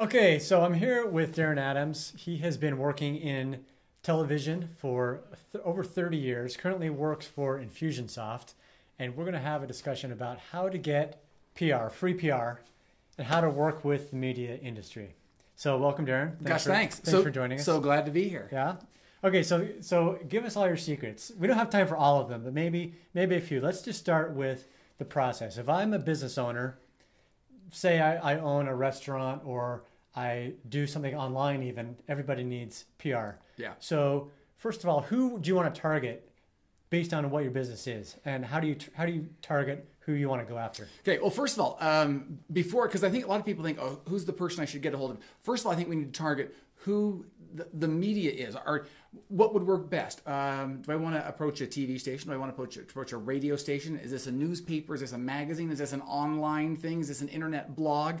Okay, so I'm here with Darren Adams. He has been working in television for over 30 years, currently works for Infusionsoft, and we're going to have a discussion about how to get PR, free PR, and how to work with the media industry. So welcome, Darren. Thanks for joining us. So glad to be here. Yeah. Okay, so give us all your secrets. We don't have time for all of them, but maybe a few. Let's just start with the process. If I'm a business owner, say I own a restaurant or I do something online even, everybody needs PR. Yeah. So first of all, who do you want to target based on what your business is, and how do you target who you want to go after? Okay, well, first of all, because I think a lot of people think, oh, who's the person I should get a hold of? First of all, I think we need to target who the media is. What would work best? Do I want to approach a TV station? Do I want to approach a radio station? Is this a newspaper? Is this a magazine? Is this an online thing? Is this an internet blog?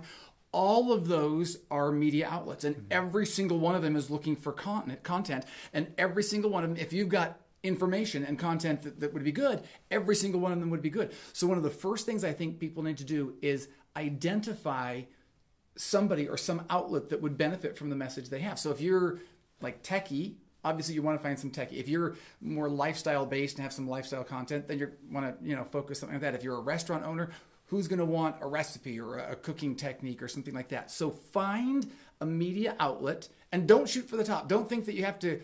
All of those are media outlets, and every single one of them is looking for content, and every single one of them, if you've got information and content that would be good, every single one of them would be good. So one of the first things I think people need to do is identify somebody or some outlet that would benefit from the message they have. So if you're like techie, obviously you want to find some techie. If you're more lifestyle based and have some lifestyle content, then you want to focus something like that. If you're a restaurant owner, who's going to want a recipe or a cooking technique or something like that? So find a media outlet and don't shoot for the top. Don't think that you have to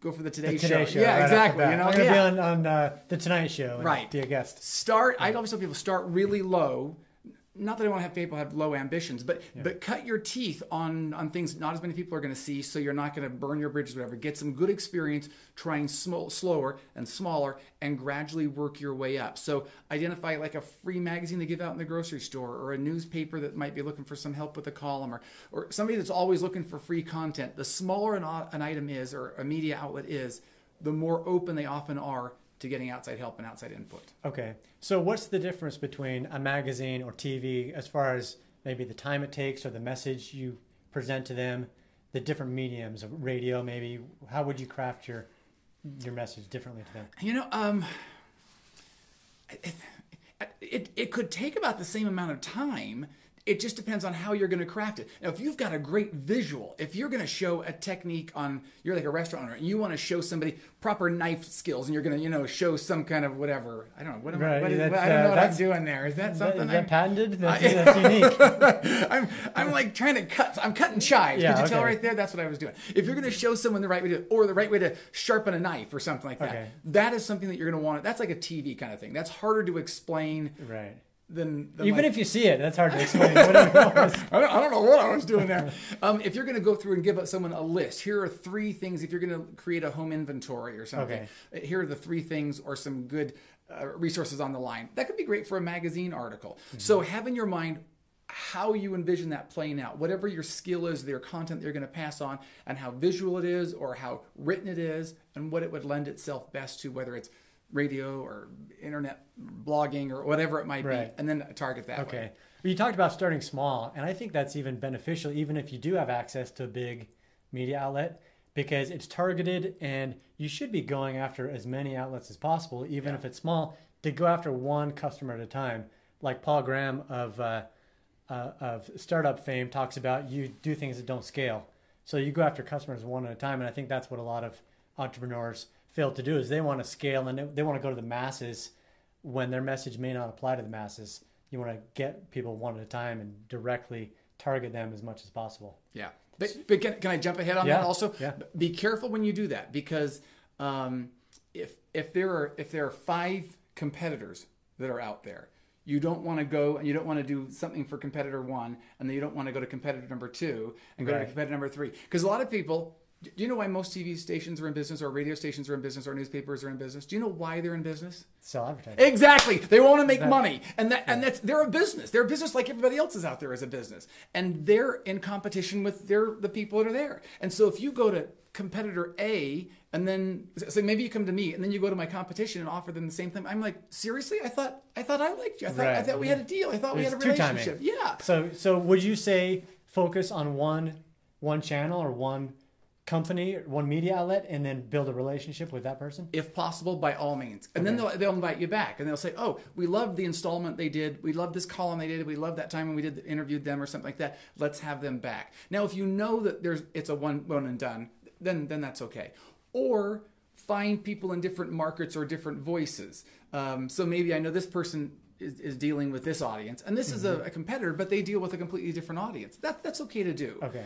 go for the Today Show. Yeah, right, exactly. I'm going to be on the Tonight Show. Right. Be a guest. I always tell people, start really low. Not that I want to have people have low ambitions, but cut your teeth on things not as many people are going to see, so you're not going to burn your bridges, whatever. Get some good experience trying slower and smaller, and gradually work your way up. So identify like a free magazine they give out in the grocery store, or a newspaper that might be looking for some help with a column, or somebody that's always looking for free content. The smaller an item is, or a media outlet is, the more open they often are to getting outside help and outside input. Okay, so what's the difference between a magazine or TV as far as maybe the time it takes or the message you present to them, the different mediums of radio maybe? How would you craft your message differently to them? It could take about the same amount of time. It just depends on how you're going to craft it. Now, if you've got a great visual, if you're going to show a technique you're like a restaurant owner, and you want to show somebody proper knife skills, and you're going to, show some kind of whatever. I don't know. What am I? What is, I don't know what I'm doing there. Is that something? Is that patented? That's unique. I'm like trying to cut. I'm cutting chives. Yeah, Could you tell right there? That's what I was doing. If you're going to show someone the right way to, or the right way to sharpen a knife or something like that, that is something that you're going to want. That's like a TV kind of thing. That's harder to explain. Right. Even if you see it, that's hard to explain. I don't know what I was doing there. If you're going to go through and give someone a list, here are three things. If you're going to create a home inventory or something, here are the three things or some good resources on the line. That could be great for a magazine article. So have in your mind how you envision that playing out, whatever your skill is, their content they're going to pass on, and how visual it is or how written it is, and what it would lend itself best to, whether it's radio or internet blogging or whatever it might be, and then target that way. Well, you talked about starting small, and I think that's even beneficial, even if you do have access to a big media outlet, because it's targeted, and you should be going after as many outlets as possible, even if it's small, to go after one customer at a time. Like Paul Graham of startup fame talks about, you do things that don't scale. So you go after customers one at a time, and I think that's what a lot of entrepreneurs fail to do, is they want to scale and they want to go to the masses when their message may not apply to the masses. You want to get people one at a time and directly target them as much as possible. Yeah. But can I jump ahead on that also? Yeah. Be careful when you do that, because if there are five competitors that are out there, you don't want to go and you don't want to do something for competitor one, and then you don't want to go to competitor number two and go to competitor number three. Because a lot of people... Do you know why most TV stations are in business, or radio stations are in business, or newspapers are in business? Do you know why they're in business? Sell advertising. Exactly. They want to make money. And they're a business. They're a business like everybody else is out there as a business. And they're in competition with the people that are there. And so if you go to competitor A, and then so maybe you come to me, and then you go to my competition and offer them the same thing. I'm like, seriously? I thought I liked you. I thought we had a deal. I thought we had a relationship. Yeah. So would you say focus on one channel or one company, one media outlet, and then build a relationship with that person? If possible, by all means. And then they'll invite you back and they'll say, oh, we loved the installment they did. We loved this column they did. We loved that time when we did interviewed them or something like that. Let's have them back. Now, if you know that it's a one and done, then that's okay. Or find people in different markets or different voices. So maybe I know this person is dealing with this audience, and this is a competitor, but they deal with a completely different audience. That's okay to do. Okay.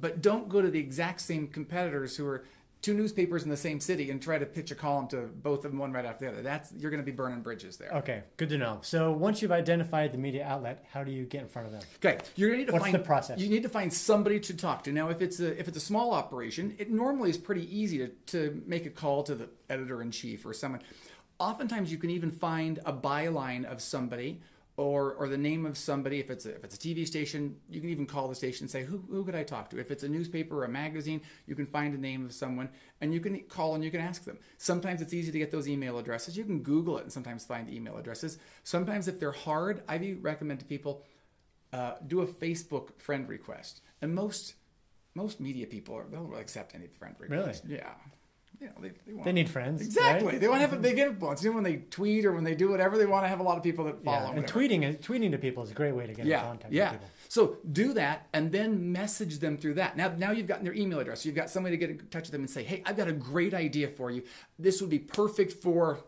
But don't go to the exact same competitors who are two newspapers in the same city and try to pitch a column to both of them, one right after the other. You're going to be burning bridges there. Okay, good to know. So once you've identified the media outlet, how do you get in front of them? Okay, you're going to need to What's the process? You need to find somebody to talk to. Now, if it's a small operation, it normally is pretty easy to make a call to the editor-in-chief or someone. Oftentimes, you can even find a byline of somebody or the name of somebody. If it's a TV station, you can even call the station and say, who could I talk to? If it's a newspaper or a magazine, you can find a name of someone, and you can call and you can ask them. Sometimes it's easy to get those email addresses. You can Google it and sometimes find email addresses. Sometimes if they're hard, I recommend to people do a Facebook friend request. And most media people, they'll accept any friend request. Really? Yeah. You know, they need friends. Exactly. Right? They want to have a big influence. You know, when they tweet or when they do whatever, they want to have a lot of people that follow. Yeah. And tweeting to people is a great way to get in contact with people. So do that and then message them through that. Now you've gotten their email address. You've got somebody to get in touch with them and say, hey, I've got a great idea for you. This would be perfect for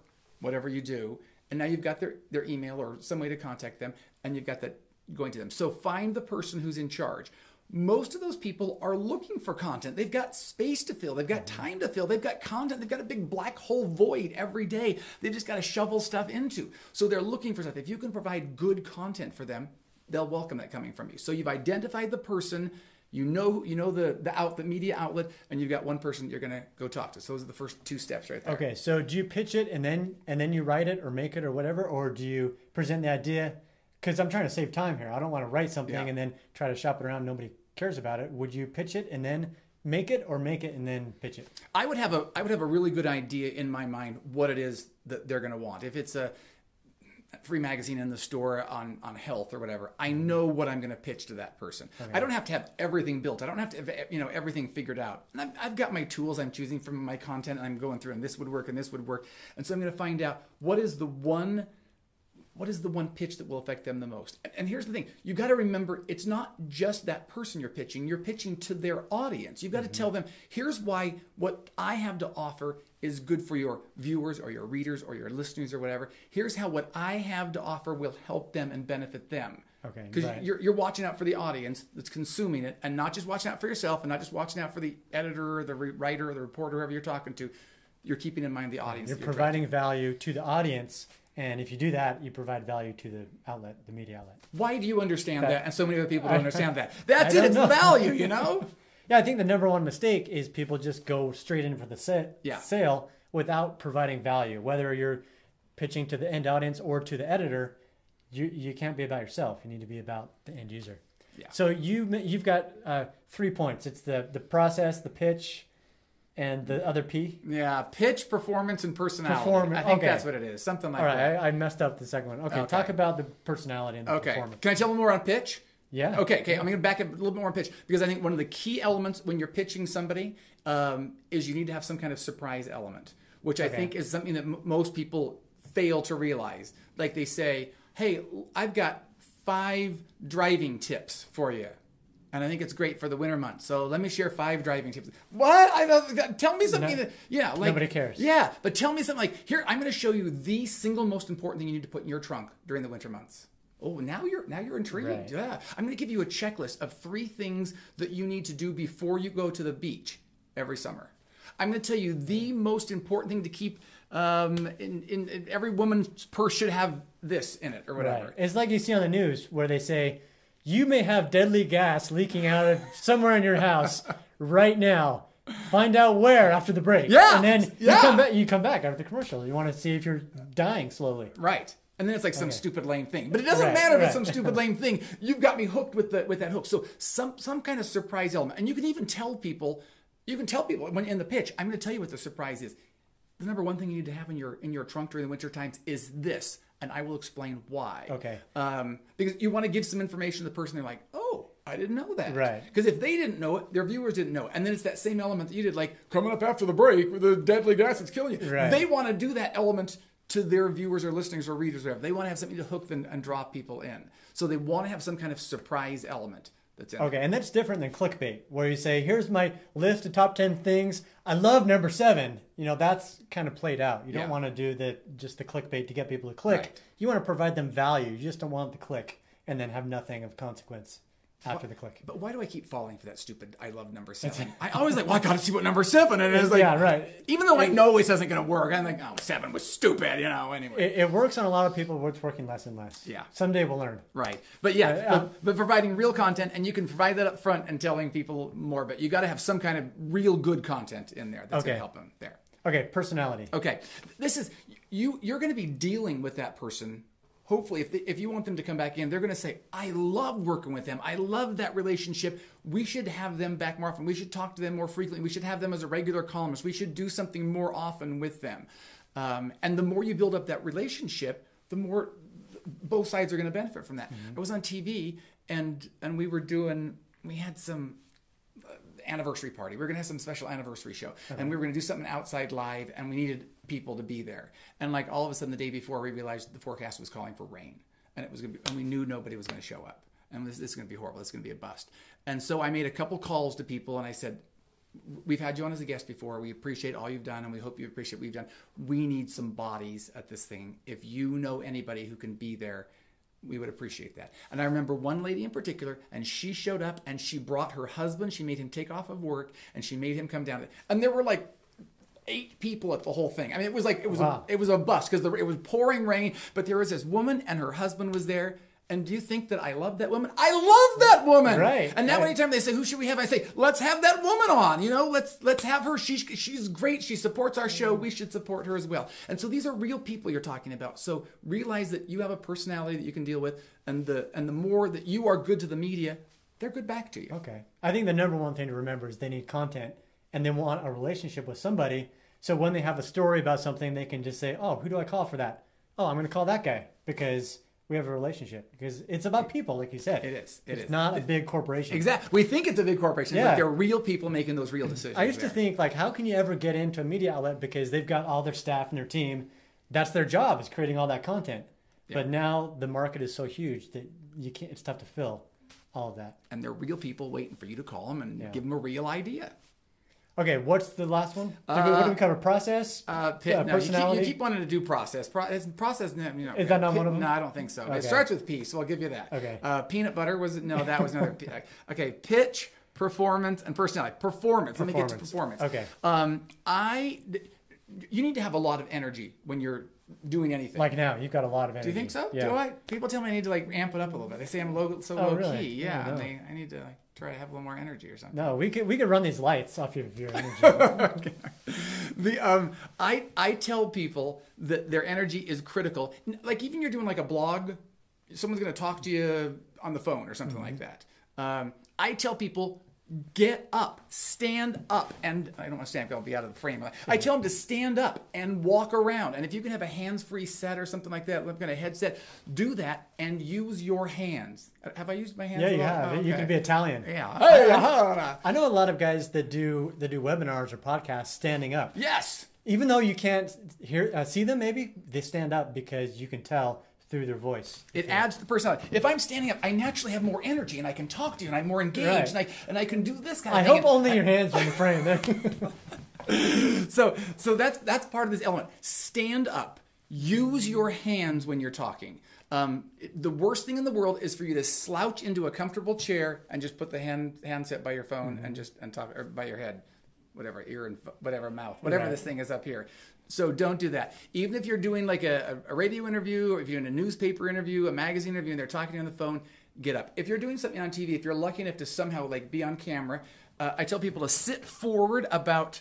whatever you do. And now you've got their email or some way to contact them, and you've got that going to them. So find the person who's in charge. Most of those people are looking for content. They've got space to fill. They've got time to fill. They've got content. They've got a big black hole void every day. They've just got to shovel stuff into. So they're looking for stuff. If you can provide good content for them, they'll welcome that coming from you. So you've identified the person, you know the media outlet, and you've got one person you're going to go talk to. So those are the first two steps right there. Okay, so do you pitch it and then you write it or make it or whatever, or do you present the idea? Because I'm trying to save time here. I don't want to write something and then try to shop it around. Nobody cares about it. Would you pitch it and then make it, or make it and then pitch it? I would have a really good idea in my mind what it is that they're going to want. If it's a free magazine in the store on health or whatever, I know what I'm going to pitch to that person. Okay. I don't have to have everything built. I don't have to have, everything figured out. And I've got my tools. I'm choosing from my content, and I'm going through, and this would work and this would work. And so I'm going to find out what is the one pitch that will affect them the most? And here's the thing. You've got to remember, it's not just that person you're pitching. You're pitching to their audience. You've got to tell them, here's why what I have to offer is good for your viewers or your readers or your listeners or whatever. Here's how what I have to offer will help them and benefit them. Okay. Because you're watching out for the audience that's consuming it, and not just watching out for yourself, and not just watching out for the editor or the writer or the reporter, whoever you're talking to. You're keeping in mind the audience. You're providing value to the audience. And if you do that, you provide value to the outlet, the media outlet. Why do you understand that? And so many other people don't understand that. That's it. It's value, Yeah, I think the number one mistake is people just go straight in for the sale without providing value. Whether you're pitching to the end audience or to the editor, you can't be about yourself. You need to be about the end user. Yeah. So you've got 3 points. It's the process, the pitch, and the other P? Yeah, pitch, performance, and personality. I think that's what it is. Something like that. All right, I messed up the second one. Okay, talk about the personality and the performance. Can I tell them more on pitch? Yeah. Okay, I'm going to back up a little bit more on pitch, because I think one of the key elements when you're pitching somebody is you need to have some kind of surprise element, which I think is something that most people fail to realize. Like they say, hey, I've got 5 driving tips for you. And I think it's great for the winter months. So let me share 5 driving tips. What? Tell me something. Nobody cares. Yeah, but tell me something like, here, I'm going to show you the single most important thing you need to put in your trunk during the winter months. Oh, now you're intrigued. Right. Yeah, I'm going to give you a checklist of 3 things that you need to do before you go to the beach every summer. I'm going to tell you the most important thing to keep. In every woman's purse should have this in it or whatever. Right. It's like you see on the news where they say, you may have deadly gas leaking out of somewhere in your house right now. Find out where after the break. Yeah. And then you come back after the commercial. You want to see if you're dying slowly. Right. And then it's like some stupid lame thing. But it doesn't matter if it's some stupid lame thing. You've got me hooked with that hook. So some kind of surprise element. And you can even tell people, when in the pitch, I'm going to tell you what the surprise is. The number one thing you need to have in your trunk during the winter times is this. And I will explain why. Okay. Because you want to give some information to the person. They're like, oh, I didn't know that. Right. Because if they didn't know it, their viewers didn't know it. And then it's that same element that you did, like, coming up after the break with the deadly gas that's killing you. Right. They want to do that element to their viewers or listeners or readers or whatever. They want to have something to hook them and draw people in. So they want to have some kind of surprise element. That's in okay, it. And that's different than clickbait, where you say, here's my list of top 10 things. I love number 7. You know, that's kind of played out. You don't want to do just the clickbait to get people to click. Right. You want to provide them value. You just don't want them to click and then have nothing of consequence after the click. But why do I keep falling for that stupid I love number 7? I always like, well, I got to see what number 7 it is. Like, yeah, right. Even though I know this isn't going to work, I'm like, oh, 7 was stupid, you know, anyway. It works on a lot of people, but it's working less and less. Yeah. Someday we'll learn. Right. But yeah, but providing real content, and you can provide that up front and telling people more, but you got to have some kind of real good content in there that's going to help them there. Okay, personality. Okay. This is, you're going to be dealing with that person. Hopefully, if you want them to come back in, they're going to say, I love working with them. I love that relationship. We should have them back more often. We should talk to them more frequently. We should have them as a regular columnist. We should do something more often with them. And the more you build up that relationship, the more both sides are going to benefit from that. Mm-hmm. I was on TV, and we had some anniversary party. We were going to have some special anniversary show. Okay. And we were going to do something outside live, and we needed people to be there. And like all of a sudden the day before, we realized the forecast was calling for rain. And it was going to be, and we knew nobody was going to show up. And this is going to be horrible. It's going to be a bust. And so I made a couple calls to people and I said, we've had you on as a guest before. We appreciate all you've done and we hope you appreciate what we've done. We need some bodies at this thing. If you know anybody who can be there, we would appreciate that. And I remember one lady in particular, and she showed up and she brought her husband. She made him take off of work and she made him come down. And there were like 8 people at the whole thing. I mean, it was a bust because it was pouring rain, but there was this woman and her husband was there. And do you think that I love that woman? I love that woman. Right. And now anytime they say, who should we have? I say, let's have that woman on, you know, let's have her. She's great. She supports our show. We should support her as well. And so these are real people you're talking about. So realize that you have a personality that you can deal with, and the more that you are good to the media, they're good back to you. Okay. I think the number one thing to remember is they need content and they want a relationship with somebody. So when they have a story about something, they can just say, oh, who do I call for that? Oh, I'm going to call that guy because we have a relationship, because it's about people, like you said. It is. It's not a big corporation. Exactly. We think it's a big corporation. Yeah. Like they're real people making those real decisions. I used to think, like, how can you ever get into a media outlet because they've got all their staff and their team. That's their job, is creating all that content. Yeah. But now the market is so huge that you can't. It's tough to fill all of that. And they're real people waiting for you to call them and give them a real idea. Okay, what's the last one? What do we cover? Process? Personality? You keep wanting to do process. Process, you know. Is that not one of them? No, I don't think so. Okay. It starts with P, so I'll give you that. Okay. Peanut butter was, no, that was another P. Okay, pitch, performance, and personality. Performance. Let me get to performance. Okay. You need to have a lot of energy when you're doing anything. Like now, you've got a lot of energy. Do you think so? Yeah. Do I? People tell me I need to like amp it up a little bit. They say I'm low really? Key. Yeah, I need to like try to have a little more energy or something. No, we could run these lights off of your energy. Okay. I tell people that their energy is critical. Like even you're doing like a blog, someone's going to talk to you on the phone or something like that. I tell people, get up, stand up, and I don't want to stand up, I'll be out of the frame. I tell them to stand up and walk around, and if you can have a hands-free set or something like that, like a headset, do that and use your hands. Have I used my hands? Yeah, you have. Oh, okay. You can be Italian. Yeah. Hey, I know a lot of guys that do webinars or podcasts standing up. Yes. Even though you can't see them, maybe they stand up because you can tell through their voice. It adds to the personality. If I'm standing up, I naturally have more energy and I can talk to you and I'm more engaged and I can do this kind of thing. I hope only your hands are in the frame. So that's part of this element. Stand up. Use your hands when you're talking. The worst thing in the world is for you to slouch into a comfortable chair and just put the handset by your phone and talk, or by your head, whatever, ear and whatever, mouth, whatever this thing is up here. So don't do that. Even if you're doing like a radio interview, or if you're in a newspaper interview, a magazine interview, and they're talking on the phone, get up. If you're doing something on TV, if you're lucky enough to somehow like be on camera, I tell people to sit forward about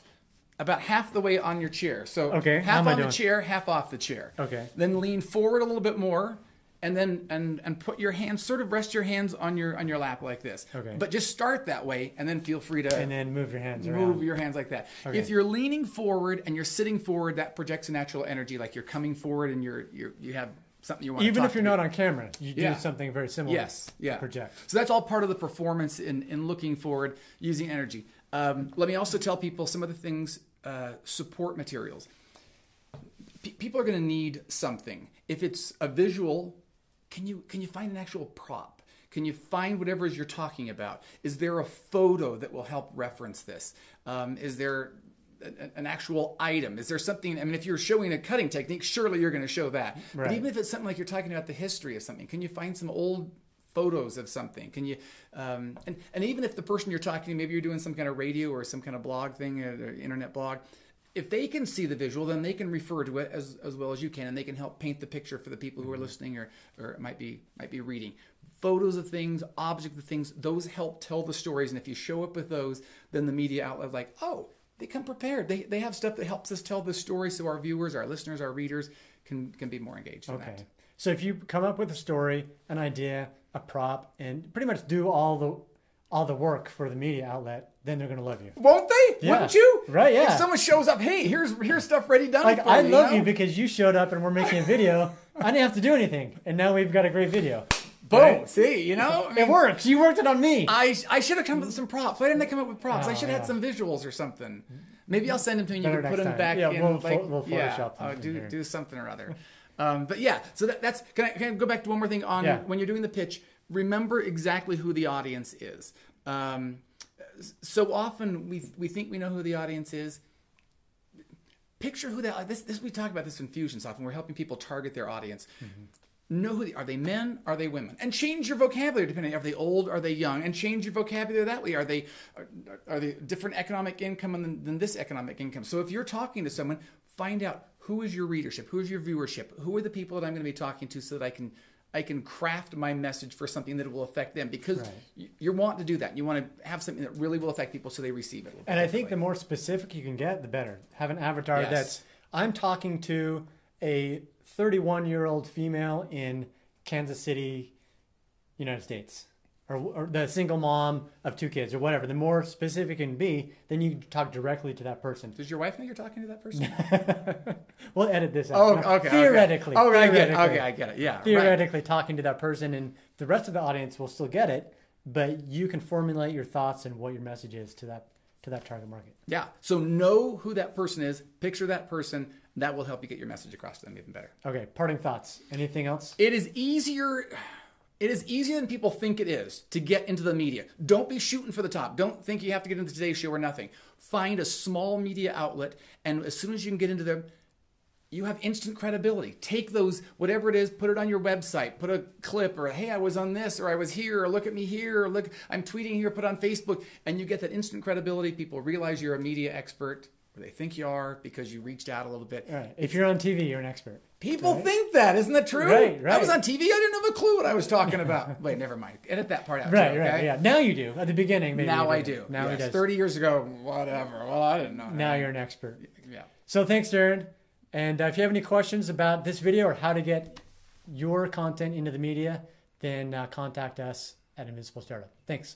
half the way on your chair. So half on the chair, half off the chair. Okay. Then lean forward a little bit more, and then and put your hands, sort of rest your hands on your lap like this. Okay. But just start that way, and then feel free to... And then move your hands around. Move your hands like that. Okay. If you're leaning forward and you're sitting forward, that projects a natural energy, like you're coming forward and you have something you want to talk about. Even if you're not on camera, you do something very similar. Yes, yeah. Project. So that's all part of the performance in looking forward, using energy. Let me also tell people some of the things, support materials. People are going to need something. If it's a visual, can you find an actual prop? Can you find whatever it is you're talking about? Is there a photo that will help reference this? Is there an actual item? Is there something? I mean, if you're showing a cutting technique, surely you're going to show that. Right. But even if it's something like you're talking about the history of something, can you find some old photos of something? Can you? And even if the person you're talking to, maybe you're doing some kind of radio or some kind of blog thing, an internet blog. If they can see the visual, then they can refer to it as well as you can, and they can help paint the picture for the people who are listening or might be reading. Photos of things, objects of things, those help tell the stories, and if you show up with those, then the media outlet is like, oh, they come prepared. They have stuff that helps us tell the story so our viewers, our listeners, our readers can be more engaged in that. So if you come up with a story, an idea, a prop, and pretty much do all the work for the media outlet, then they're going to love you. Won't they? Yeah. Wouldn't you? Right, yeah. If someone shows up, hey, here's stuff ready done for you. I love you because you showed up and we're making a video. I didn't have to do anything. And now we've got a great video. Boom. Right? See, you know? I mean, it works. You worked it on me. I should have come up with some props. Why didn't I come up with props? Oh, I should have had some visuals or something. Maybe I'll send them to you and you can put them back in. We'll Photoshop them. Do something or other. But yeah, so that's... Can I go back to one more thing on when you're doing the pitch? Remember exactly who the audience is. So often we think we know who the audience is. Picture who that this we talk about this Infusionsoft, and we're helping people target their audience. Mm-hmm. Know who they are. They men? Are they women? And change your vocabulary depending. Are they old? Are they young? And change your vocabulary that way. Are they different economic income than this economic income? So if you're talking to someone, find out who is your readership, who is your viewership, who are the people that I'm going to be talking to, so that I can craft my message for something that will affect them, because you want to do that. You want to have something that really will affect people so they receive it. And I think the more specific you can get, the better. Have an avatar that's, I'm talking to a 31-year-old female in Kansas City, United States, or the single mom of 2 kids or whatever. The more specific it can be, then you talk directly to that person. Does your wife know you're talking to that person? We'll edit this out. Oh, okay. Theoretically. Okay. Oh, right. Okay, I get it. Yeah. Theoretically, talking to that person, and the rest of the audience will still get it, but you can formulate your thoughts and what your message is to that target market. Yeah. So know who that person is, picture that person. That will help you get your message across to them even better. Okay. Parting thoughts. Anything else? It is easier than people think it is to get into the media. Don't be shooting for the top. Don't think you have to get into Today's Show or nothing. Find a small media outlet, and as soon as you can get into them, you have instant credibility. Take those, whatever it is, put it on your website. Put a clip, or hey, I was on this, or I was here, or look at me here, or look, I'm tweeting here, put on Facebook, and you get that instant credibility. People realize you're a media expert. They think you are because you reached out a little bit. Right. If you're on TV, you're an expert. People think that. Isn't that true? Right. I was on TV. I didn't have a clue what I was talking about. Wait, never mind. Edit that part out. Right, okay? Now you do. At the beginning, maybe. Now I do. Now he does. 30 years ago, whatever. Well, I didn't know. Now you're an expert. Yeah. So thanks, Darren. And if you have any questions about this video or how to get your content into the media, then contact us at Invincible Startup. Thanks.